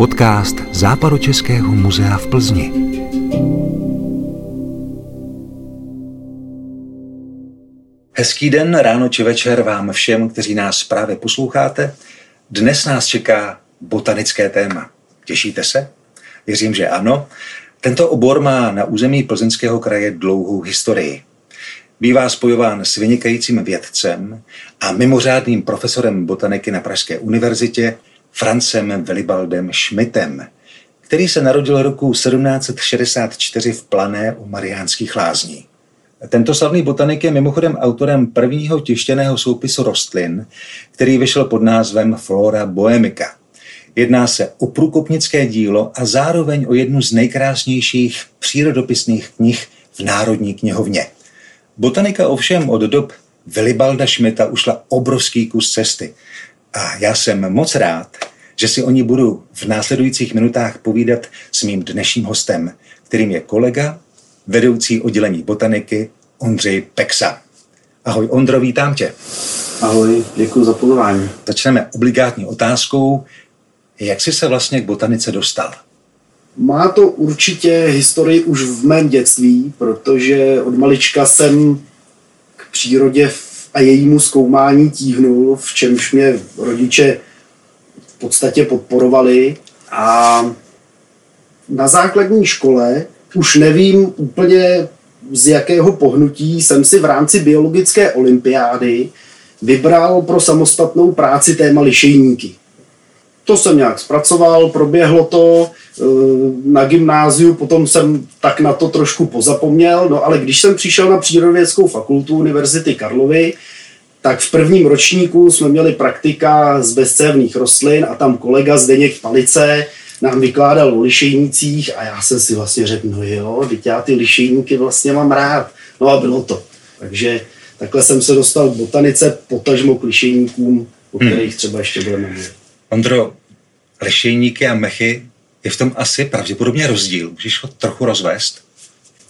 Podcast Západočeského muzea v Plzni. Hezký den, ráno či večer vám všem, kteří nás právě posloucháte. Dnes nás čeká botanické téma. Těšíte se? Věřím, že ano. Tento obor má na území Plzeňského kraje dlouhou historii. Bývá spojován s vynikajícím vědcem a mimořádným profesorem botaniky na Pražské univerzitě Franzem Willibaldem Schmidtem, který se narodil roku 1764 v Plané u Mariánských Lázní. Tento slavný botanik je mimochodem autorem prvního tištěného soupisu rostlin, který vyšel pod názvem Flora Boëmica. Jedná se o průkopnické dílo a zároveň o jednu z nejkrásnějších přírodopisných knih v Národní knihovně. Botanika ovšem od dob Willibalda Schmidta ušla obrovský kus cesty. A já jsem moc rád, že si o ní budu v následujících minutách povídat s mým dnešním hostem, kterým je kolega, vedoucí oddělení botaniky Ondřej Peksa. Ahoj Ondro, vítám tě. Ahoj, děkuji za pozvání. Začneme obligátní otázkou, jak jsi se vlastně k botanice dostal? Má to určitě historii už v mém dětství, protože od malička jsem k přírodě a jejímu zkoumání tíhnul, v čemž mě rodiče v podstatě podporovali. A na základní škole už nevím úplně, z jakého pohnutí jsem si v rámci biologické olympiády vybral pro samostatnou práci téma lišejníky. To jsem nějak zpracoval, proběhlo to na gymnáziu, potom jsem tak na to trošku pozapomněl, no ale když jsem přišel na Přírodovědskou fakultu Univerzity Karlovy, tak v prvním ročníku jsme měli praktika z bezcévných rostlin a tam kolega Zdeněk Palice nám vykládal o lišejnících a já jsem si vlastně řekl, no jo, vždyť já ty lišejníky vlastně mám rád. No a bylo to. Takže takhle jsem se dostal k botanice, potažmo k lišejníkům, o kterých třeba ještě budeme mluvit. Ondro, lišejníky a mechy, je v tom asi pravděpodobně rozdíl. Můžeš ho trochu rozvést?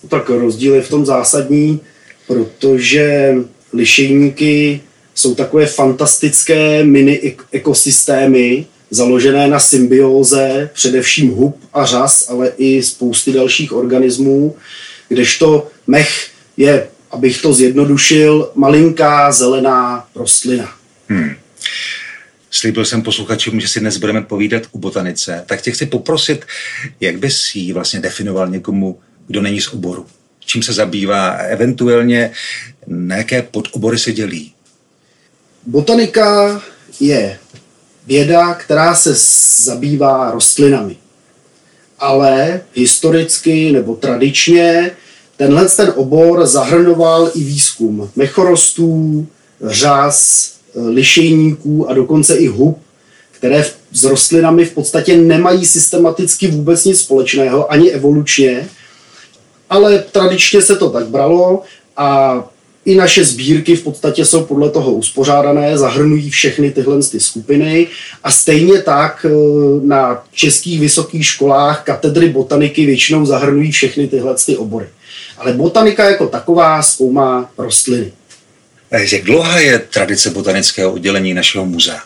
Tak rozdíl je v tom zásadní, protože lišejníky jsou takové fantastické mini ekosystémy, založené na symbióze, především hub a řas, ale i spousty dalších organismů, kdežto mech je, abych to zjednodušil, malinká zelená rostlina. Slíbil jsem posluchačům, že si dnes budeme povídat o botanice, tak tě chci poprosit, jak bys ji vlastně definoval někomu, kdo není z oboru? Čím se zabývá, eventuálně na jaké podobory se dělí? Botanika je věda, která se zabývá rostlinami. Ale historicky nebo tradičně ten obor zahrnoval i výzkum mechorostů, řas, lišejníků a dokonce i hub, které s rostlinami v podstatě nemají systematicky vůbec nic společného, ani evolučně, ale tradičně se to tak bralo a i naše sbírky v podstatě jsou podle toho uspořádané, zahrnují všechny tyhle skupiny a stejně tak na českých vysokých školách katedry botaniky většinou zahrnují všechny tyhle obory. Ale botanika jako taková zkoumá rostliny. Jak dlouhá je tradice botanického oddělení našeho muzea?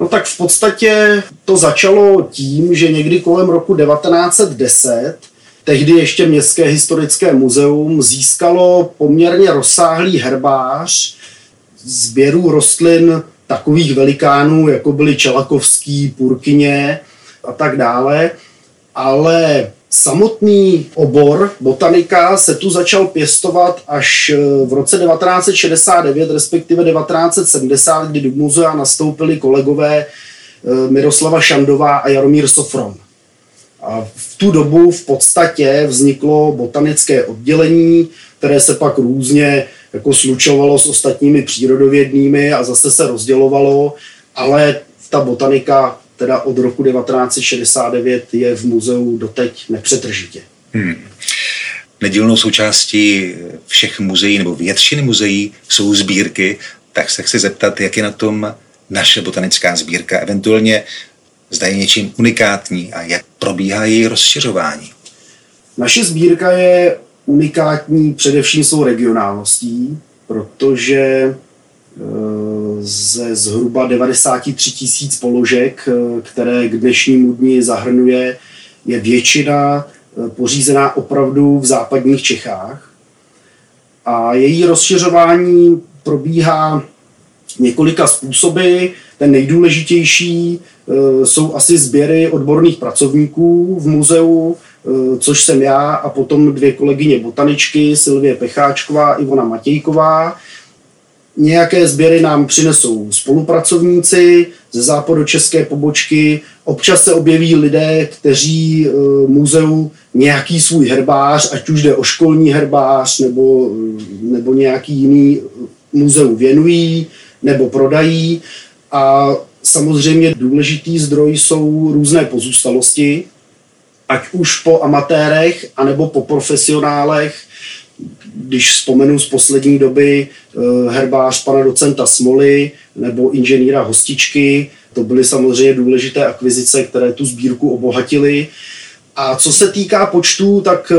No tak v podstatě to začalo tím, že někdy kolem roku 1910 tehdy ještě Městské historické muzeum získalo poměrně rozsáhlý herbář sběrů rostlin takových velikánů, jako byly Čelakovský, Purkyně a tak dále, ale samotný obor botanika se tu začal pěstovat až v roce 1969, respektive 1970, kdy do muzea nastoupili kolegové Miroslava Šandová a Jaromír Sofron. A v tu dobu v podstatě vzniklo botanické oddělení, které se pak různě jako slučovalo s ostatními přírodovědnými a zase se rozdělovalo, ale ta botanika teda od roku 1969 je v muzeu doteď nepřetržitě. Nedílnou součástí všech muzeí nebo většiny muzeí jsou sbírky, tak se chci zeptat, jak je na tom naše botanická sbírka, eventuálně zda je něčím unikátní a jak probíhá její rozšiřování. Naše sbírka je unikátní především svou regionálností, protože ze zhruba 93 000 položek, které k dnešnímu dni zahrnuje, je většina pořízená opravdu v západních Čechách. A její rozšiřování probíhá několika způsoby. Ten nejdůležitější jsou asi sběry odborných pracovníků v muzeu, což jsem já a potom dvě kolegyně botaničky, Sylvie Pecháčková a Ivona Matějková. Nějaké sběry nám přinesou spolupracovníci ze západočeské pobočky. Občas se objeví lidé, kteří muzeu nějaký svůj herbář, ať už jde o školní herbář nebo nějaký jiný muzeu věnují nebo prodají. A samozřejmě důležitý zdroj jsou různé pozůstalosti, ať už po amatérech, anebo po profesionálech. Když vzpomenu z poslední doby herbář pana docenta Smoly nebo inženýra Hostičky, to byly samozřejmě důležité akvizice, které tu sbírku obohatily. A co se týká počtu, tak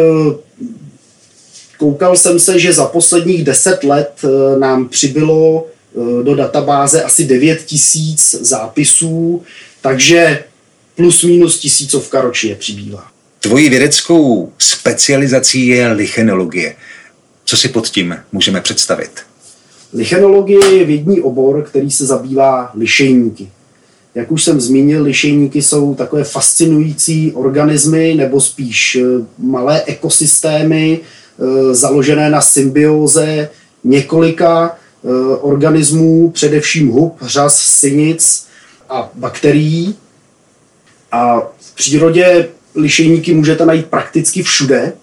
koukal jsem se, že za posledních 10 let nám přibylo do databáze asi 9 000 zápisů, takže plus minus 1000 ročně přibývá. Tvojí vědeckou specializací je lichenologie. Co si pod tím můžeme představit? Lichenologie je vědní obor, který se zabývá lišejníky. Jak už jsem zmínil, lišejníky jsou takové fascinující organismy, nebo spíš malé ekosystémy založené na symbióze několika organismů, především hub, řas, sinic a bakterií. A v přírodě lišejníky můžete najít prakticky všude,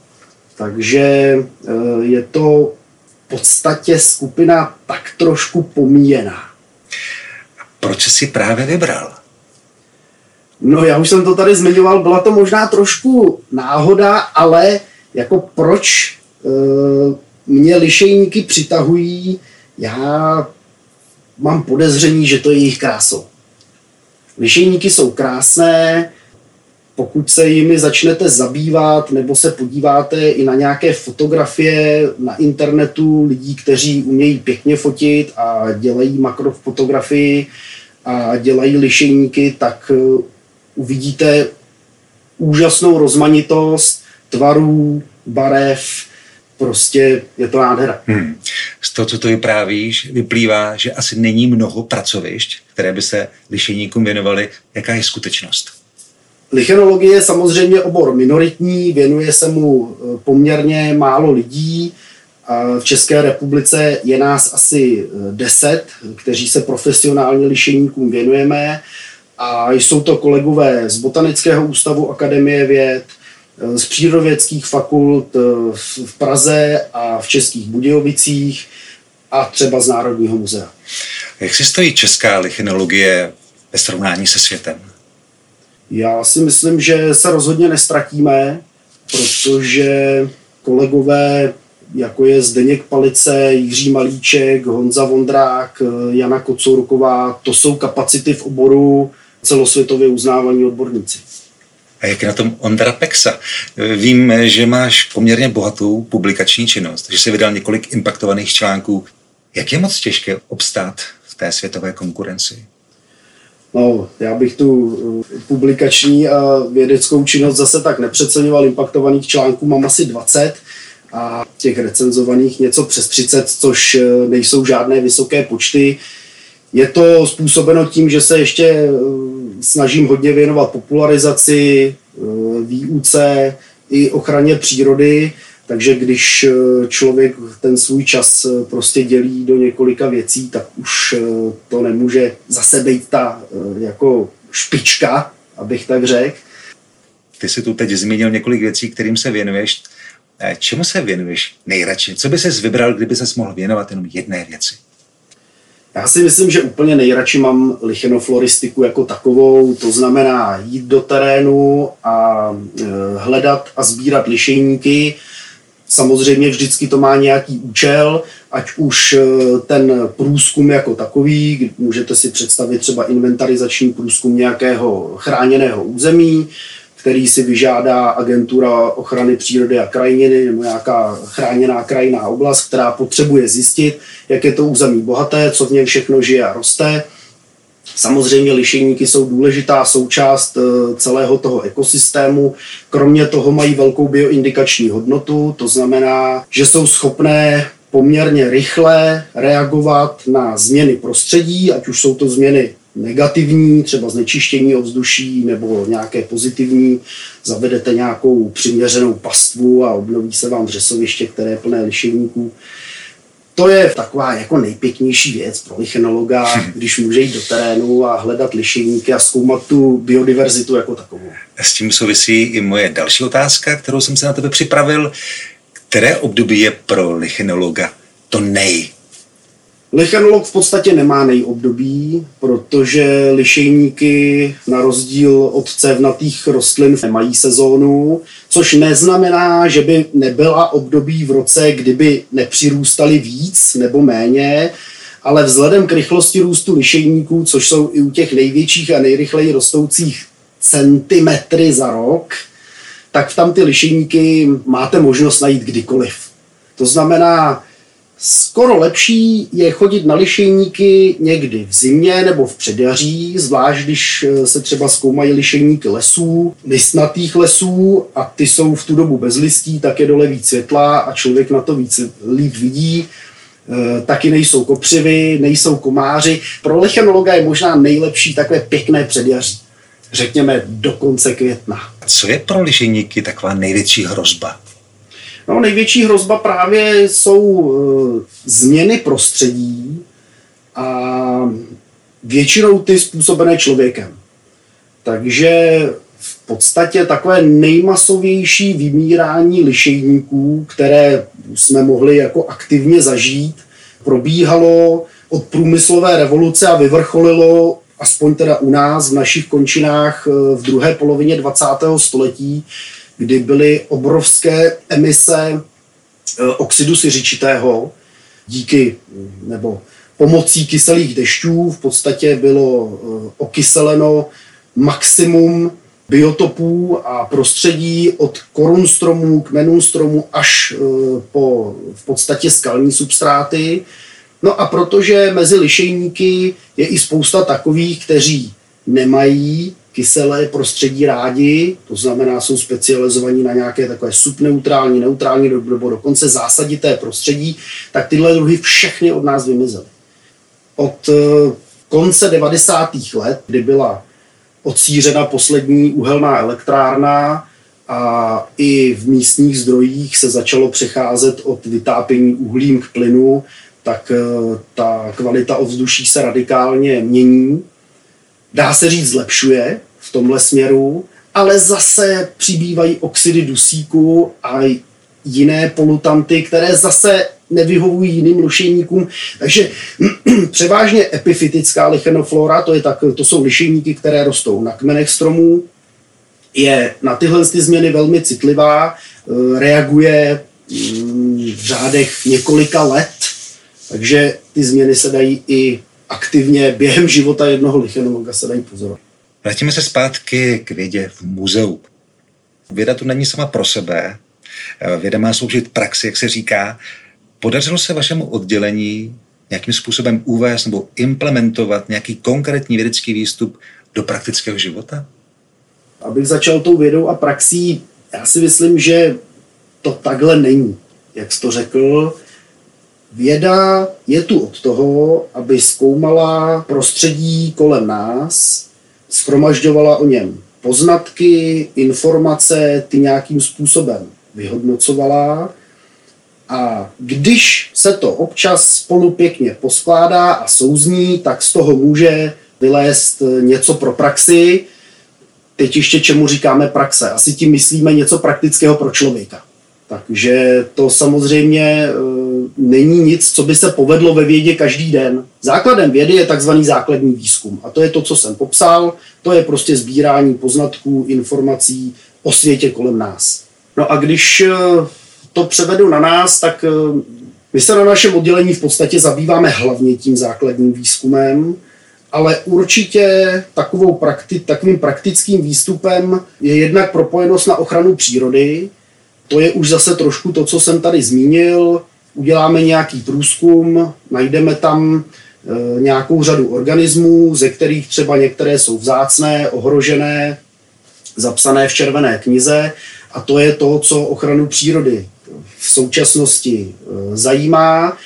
takže je to v podstatě skupina tak trošku pomíjená. Proč jsi právě vybral? No, já už jsem to tady zmiňoval, byla to možná trošku náhoda, ale jako proč mě lišejníky přitahují, já mám podezření, že to je jejich krásou. Lišejníky jsou krásné, pokud se jimi začnete zabývat nebo se podíváte i na nějaké fotografie na internetu lidí, kteří umějí pěkně fotit a dělají makrofotografii a dělají lišejníky, tak uvidíte úžasnou rozmanitost tvarů, barev, prostě je to nádhera. Z toho, co to vyprávíš, vyplývá, že asi není mnoho pracovišť, které by se lišejníkům věnovaly. Jaká je skutečnost? Lichenologie je samozřejmě obor minoritní, věnuje se mu poměrně málo lidí. V České republice je nás asi 10, kteří se profesionálně lišejníkům věnujeme. A jsou to kolegové z Botanického ústavu Akademie věd, z přírodovědských fakult v Praze a v Českých Budějovicích a třeba z Národního muzea. Jak se stojí česká lichenologie ve srovnání se světem? Já si myslím, že se rozhodně neztratíme, protože kolegové, jako je Zdeněk Palice, Jiří Malíček, Honza Vondrák, Jana Kocouroková, to jsou kapacity v oboru celosvětově uznávaní odborníci. A jak je na tom Ondra Peksa? Vím, že máš poměrně bohatou publikační činnost, že jsi vydal několik impaktovaných článků. Jak je moc těžké obstát v té světové konkurenci? No, já bych tu publikační a vědeckou činnost zase tak nepřeceňoval. Impaktovaných článků mám asi 20 a těch recenzovaných něco přes 30, což nejsou žádné vysoké počty. Je to způsobeno tím, že se ještě snažím hodně věnovat popularizaci, výuce i ochraně přírody, takže když člověk ten svůj čas prostě dělí do několika věcí, tak už to nemůže zase být ta jako špička, abych tak řekl. Ty jsi tu teď zmínil několik věcí, kterým se věnuješ. Čemu se věnuješ nejradši? Co by ses vybral, kdyby ses mohl věnovat jenom jedné věci? Já si myslím, že úplně nejradši mám lichenofloristiku jako takovou, to znamená jít do terénu a hledat a sbírat lišejníky. Samozřejmě vždycky to má nějaký účel, ať už ten průzkum jako takový, můžete si představit třeba inventarizační průzkum nějakého chráněného území, který si vyžádá agentura ochrany přírody a krajiny nebo nějaká chráněná krajinná oblast, která potřebuje zjistit, jak je to území bohaté, co v něm všechno žije a roste. Samozřejmě lišejníky jsou důležitá součást celého toho ekosystému. Kromě toho mají velkou bioindikační hodnotu, to znamená, že jsou schopné poměrně rychle reagovat na změny prostředí, ať už jsou to změny negativní, třeba znečištění ovzduší, nebo nějaké pozitivní, zavedete nějakou přiměřenou pastvu a obnoví se vám vřesoviště, které je plné lišejníků. To je taková jako nejpěknější věc pro lichenologa, když může jít do terénu a hledat lišejníky a zkoumat tu biodiverzitu jako takovou. S tím souvisí i moje další otázka, kterou jsem se na tebe připravil. Které období je pro lichenologa to nej? Lichenolog v podstatě nemá nejobdobí, protože lišejníky na rozdíl od cévnatých rostlin nemají sezónu, což neznamená, že by nebyla období v roce, kdyby nepřirůstaly víc nebo méně, ale vzhledem k rychlosti růstu lišejníků, což jsou i u těch největších a nejrychleji rostoucích centimetry za rok, tak tam ty lišejníky máte možnost najít kdykoliv. To znamená, skoro lepší je chodit na lišejníky někdy v zimě nebo v předjaří, zvlášť když se třeba zkoumají lišejníky lesů, listnatých lesů a ty jsou v tu dobu bez listí, tak je dole víc světla a člověk na to víc líp vidí. Taky nejsou kopřivy, nejsou komáři. Pro lichenologa je možná nejlepší takové pěkné předjaří, řekněme do konce května. Co je pro lišejníky taková největší hrozba? No, největší hrozba právě jsou změny prostředí a většinou ty způsobené člověkem. Takže v podstatě takové nejmasovější vymírání lišejníků, které jsme mohli jako aktivně zažít, probíhalo od průmyslové revoluce a vyvrcholilo aspoň teda u nás v našich končinách v druhé polovině 20. století, kdy byly obrovské emise oxidu siřičitého díky nebo pomocí kyselých dešťů. V podstatě bylo okyseleno maximum biotopů a prostředí od korun stromů, kmenů stromů až po v podstatě skalní substráty. No a protože mezi lišejníky je i spousta takových, kteří nemají kyselé prostředí rádi, to znamená, jsou specializovaní na nějaké takové subneutrální, neutrální nebo dokonce zásadité prostředí, tak tyhle druhy všechny od nás vymizely. Od konce 90. let, kdy byla odsířena poslední uhelná elektrárna a i v místních zdrojích se začalo přecházet od vytápění uhlím k plynu, tak ta kvalita ovzduší se radikálně mění. Dá se říct, zlepšuje v tomhle směru, ale zase přibývají oxidy dusíku a jiné polutanty, které zase nevyhovují jiným lišejníkům. Takže převážně epifytická lichenoflora, to jsou lišejníky, které rostou na kmenech stromů, je na tyhle změny velmi citlivá, reaguje v řádech několika let, takže ty změny se dají i aktivně během života jednoho lichenologa se dají pozorovat. Vrátíme se zpátky k vědě v muzeu. Věda to není sama pro sebe. Věda má sloužit praxi, jak se říká. Podařilo se vašemu oddělení nějakým způsobem uvést nebo implementovat nějaký konkrétní vědecký výstup do praktického života? Abych začal tou vědou a praxí, já si myslím, že to takhle není. Jak jsi to řekl, věda je tu od toho, aby zkoumala prostředí kolem nás, shromažďovala o něm poznatky, informace, ty nějakým způsobem vyhodnocovala. A když se to občas spolu pěkně poskládá a souzní, tak z toho může vylézt něco pro praxi. Teď ještě čemu říkáme praxe? Asi tím myslíme něco praktického pro člověka. Takže to samozřejmě není nic, co by se povedlo ve vědě každý den. Základem vědy je takzvaný základní výzkum. A to je to, co jsem popsal. To je prostě sbírání poznatků, informací o světě kolem nás. No a když to převedu na nás, tak my se na našem oddělení v podstatě zabýváme hlavně tím základním výzkumem ale určitě takovým praktickým výstupem je jednak propojenost na ochranu přírody. To je už zase trošku to, co jsem tady zmínil. Uděláme nějaký průzkum, najdeme tam nějakou řadu organismů, ze kterých třeba některé jsou vzácné, ohrožené, zapsané v červené knize, a to je to, co ochranu přírody v současnosti zajímá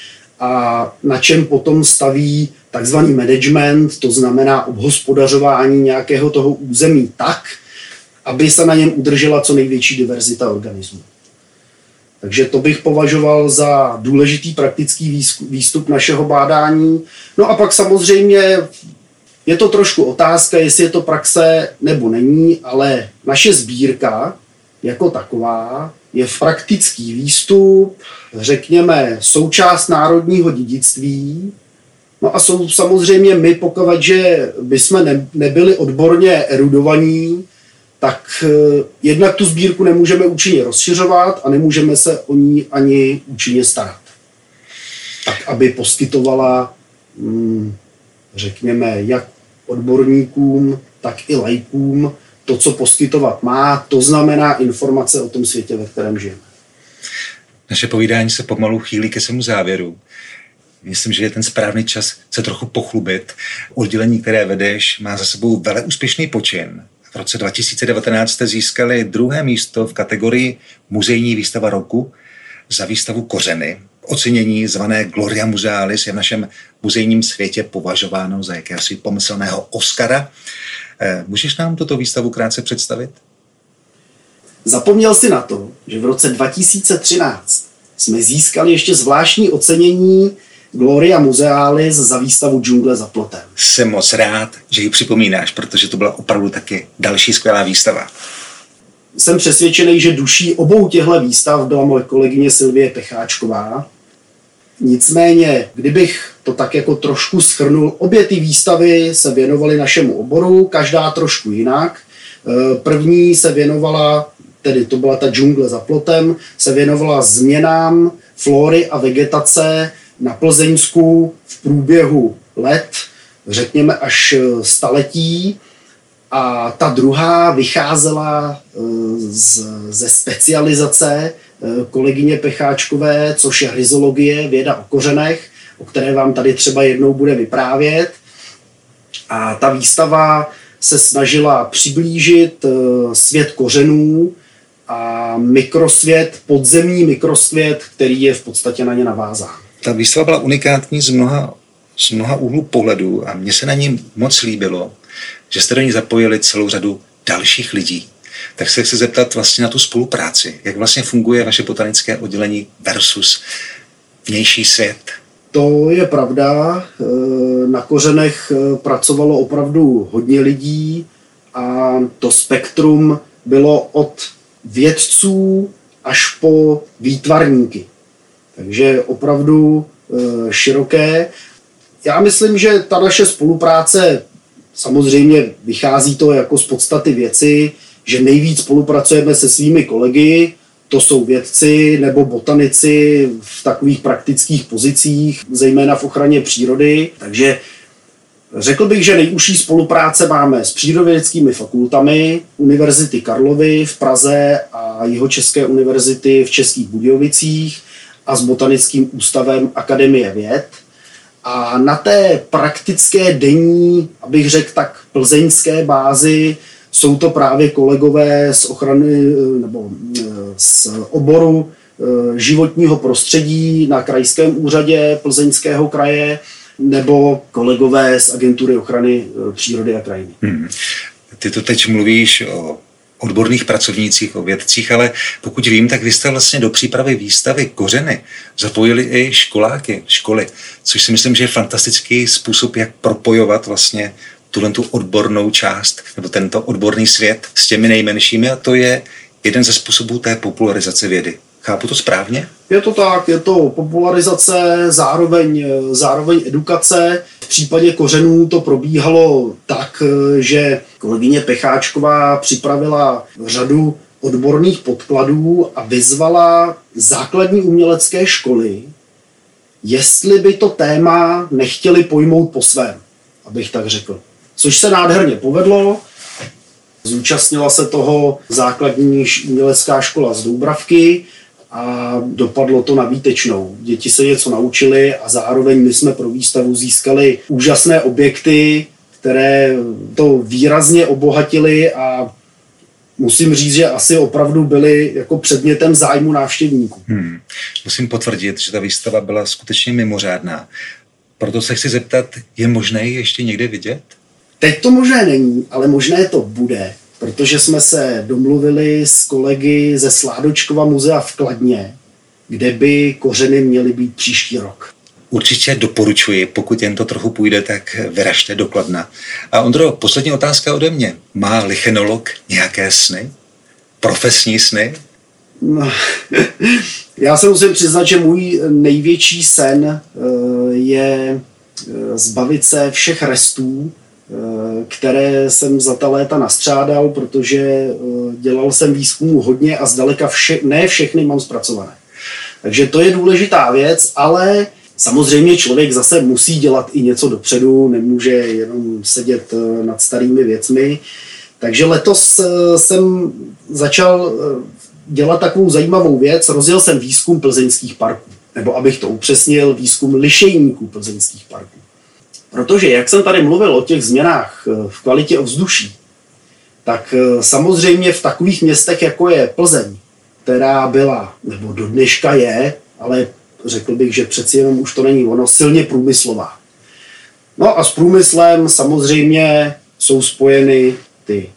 a na čem potom staví takzvaný management, to znamená obhospodařování nějakého toho území tak, aby se na něm udržela co největší diverzita organismů. Takže to bych považoval za důležitý praktický výstup našeho bádání. No a pak samozřejmě je to trošku otázka, jestli je to praxe nebo není, ale naše sbírka jako taková je praktický výstup, řekněme, součást národního dědictví. No a jsou samozřejmě my, pokud že bychom nebyli odborně erudovaní, tak jednak tu sbírku nemůžeme účinně rozšiřovat a nemůžeme se o ní ani účinně starat. Tak, aby poskytovala, řekněme, jak odborníkům, tak i laikům to, co poskytovat má, to znamená informace o tom světě, ve kterém žijeme. Naše povídání se pomalu chýlí ke svému závěru. Myslím, že je ten správný čas se trochu pochlubit. Oddělení, které vedeš, má za sebou veleúspěšný počin. V roce 2019 jste získali 2. místo v kategorii Muzejní výstava roku za výstavu Kořeny. Ocenění zvané Gloria Musealis je v našem muzejním světě považováno za jakési pomyslného Oscara. Můžeš nám tuto výstavu krátce představit? Zapomněl jsi na to, že v roce 2013 jsme získali ještě zvláštní ocenění Gloria Musealis za výstavu Džungle za plotem. Jsem moc rád, že ji připomínáš, protože to byla opravdu taky další skvělá výstava. Jsem přesvědčený, že duší obou těchto výstav byla moje kolegyně Sylvie Pecháčková. Nicméně, kdybych to tak jako trošku shrnul, obě ty výstavy se věnovaly našemu oboru, každá trošku jinak. První se věnovala, tedy to byla ta Džungle za plotem, se věnovala změnám flóry a vegetace na Plzeňsku v průběhu let, řekněme až staletí, a ta druhá vycházela ze specializace kolegyně Pecháčkové, což je hryzologie, věda o kořenech, o které vám tady třeba jednou bude vyprávět. A ta výstava se snažila přiblížit svět kořenů a mikrosvět, podzemní mikrosvět, který je v podstatě na ně navázán. Ta výstava byla unikátní z mnoha úhlů pohledu a mně se na ní moc líbilo, že jste do ní zapojili celou řadu dalších lidí. Tak se chci zeptat vlastně na tu spolupráci. Jak vlastně funguje vaše botanické oddělení versus vnější svět? To je pravda. Na Kořenech pracovalo opravdu hodně lidí a to spektrum bylo od vědců až po výtvarníky. Takže opravdu široké. Já myslím, že ta naše spolupráce, samozřejmě vychází to jako z podstaty věci, že nejvíc spolupracujeme se svými kolegy, to jsou vědci nebo botanici v takových praktických pozicích, zejména v ochraně přírody. Takže řekl bych, že nejužší spolupráce máme s přírodovědeckými fakultami Univerzity Karlovy v Praze a Jihočeské univerzity v Českých Budějovicích a s Botanickým ústavem Akademie věd. A na té praktické denní, abych řekl tak, plzeňské bázi jsou to právě kolegové z ochrany nebo z oboru životního prostředí na krajském úřadě Plzeňského kraje nebo kolegové z agentury ochrany přírody a krajiny. Ty to teď mluvíš o odborných pracovnících, o vědcích, ale pokud vím, tak vy jste vlastně do přípravy výstavy Kořeny zapojili i školáky, školy, což si myslím, že je fantastický způsob, jak propojovat vlastně tu odbornou část nebo tento odborný svět s těmi nejmenšími, a to je jeden ze způsobů té popularizace vědy. Chápu to správně? Je to tak, je to popularizace, zároveň edukace. V případě Kořenů to probíhalo tak, že kolegyně Pecháčková připravila řadu odborných podkladů a vyzvala základní umělecké školy, jestli by to téma nechtěli pojmout po svém. abych tak řekl. Což se nádherně povedlo. Zúčastnila se toho základní umělecká škola z Doubravky a dopadlo to na výtečnou. Děti se něco naučily a zároveň my jsme pro výstavu získali úžasné objekty, které to výrazně obohatily a musím říct, že asi opravdu byly jako předmětem zájmu návštěvníků. Musím potvrdit, že ta výstava byla skutečně mimořádná. Proto se chci zeptat, je možné ji ještě někde vidět? Teď to možné není, ale možné to bude, protože jsme se domluvili s kolegy ze Sládočkova muzea v Kladně, kde by kořeny měly být příští rok. Určitě doporučuji, pokud jen to trochu půjde, tak vyražte do Kladna. A Ondro, poslední otázka ode mě. Má lichenolog nějaké sny? Profesní sny? No, já se musím přiznat, že můj největší sen je zbavit se všech restů, které jsem za ta léta nastřádal, protože dělal jsem výzkumů hodně a zdaleka ne všechny mám zpracované. Takže to je důležitá věc, ale samozřejmě člověk zase musí dělat i něco dopředu, nemůže jenom sedět nad starými věcmi. Takže letos jsem začal dělat takovou zajímavou věc, rozjel jsem výzkum plzeňských parků, nebo abych to upřesnil, výzkum lišejníků plzeňských parků. Protože, jak jsem tady mluvil o těch změnách v kvalitě ovzduší, tak samozřejmě v takových městech, jako je Plzeň, která byla, nebo do dneška je, ale řekl bych, že přeci jenom už to není ono, silně průmyslová. No a s průmyslem samozřejmě jsou spojeny ty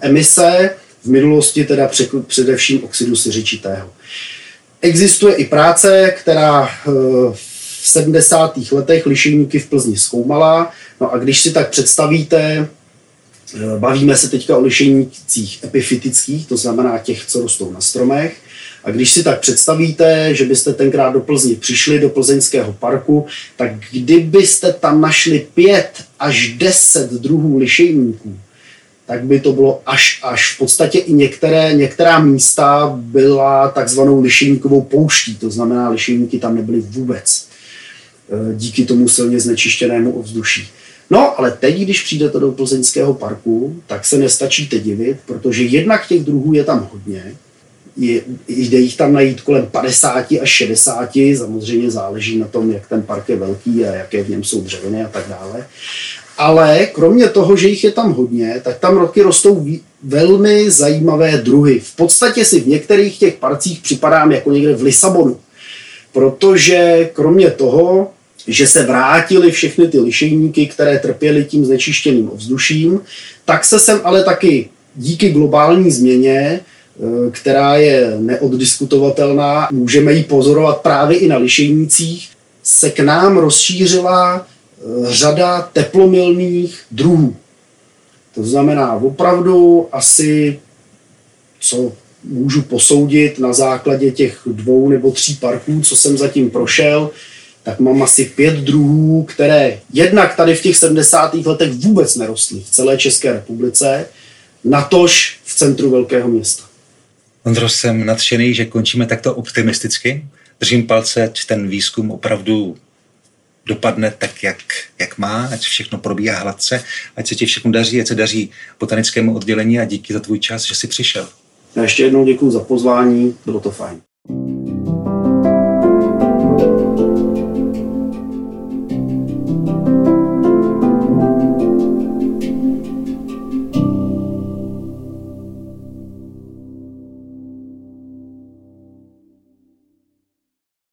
emise, v minulosti teda především oxidu siřičitého. Existuje i práce, která v 70. letech lišejníky v Plzni zkoumala. No a když si tak představíte, bavíme se teďka o lišejnících epifytických, to znamená těch, co rostou na stromech. A když si tak představíte, že byste tenkrát do Plzni přišli, do plzeňského parku, tak kdybyste tam našli 5 až 10 druhů lišejníků, tak by to bylo až. V podstatě i některá místa byla takzvanou lišejníkovou pouští, to znamená, lišejníky tam nebyly vůbec díky tomu silně znečištěnému ovzduší. No, ale teď, když přijdete do plzeňského parku, tak se nestačíte divit, protože jednak těch druhů je tam hodně, jde jich tam najít kolem 50 až 60, samozřejmě záleží na tom, jak ten park je velký a jaké v něm jsou dřeviny a tak dále. Ale kromě toho, že jich je tam hodně, tak tam roky rostou velmi zajímavé druhy. V podstatě si v některých těch parcích připadám jako někde v Lisabonu, protože kromě toho, že se vrátily všechny ty lišejníky, které trpěly tím znečištěným ovzduším, tak se sem ale taky díky globální změně, která je neoddiskutovatelná, můžeme ji pozorovat právě i na lišejnících, se k nám rozšířila řada teplomilných druhů. To znamená opravdu asi, co můžu posoudit na základě těch 2 nebo 3 parků, co jsem zatím prošel, tak mám asi 5 druhů, které jednak tady v těch 70. letech vůbec nerostly v celé České republice, natož v centru velkého města. Ondro, jsem nadšený, že končíme takto optimisticky. Držím palce, ať ten výzkum opravdu dopadne tak, jak má, ať všechno probíhá hladce, ať se ti všechno daří, ať se daří botanickému oddělení a díky za tvůj čas, že jsi přišel. Já ještě jednou děkuji za pozvání, bylo to fajn.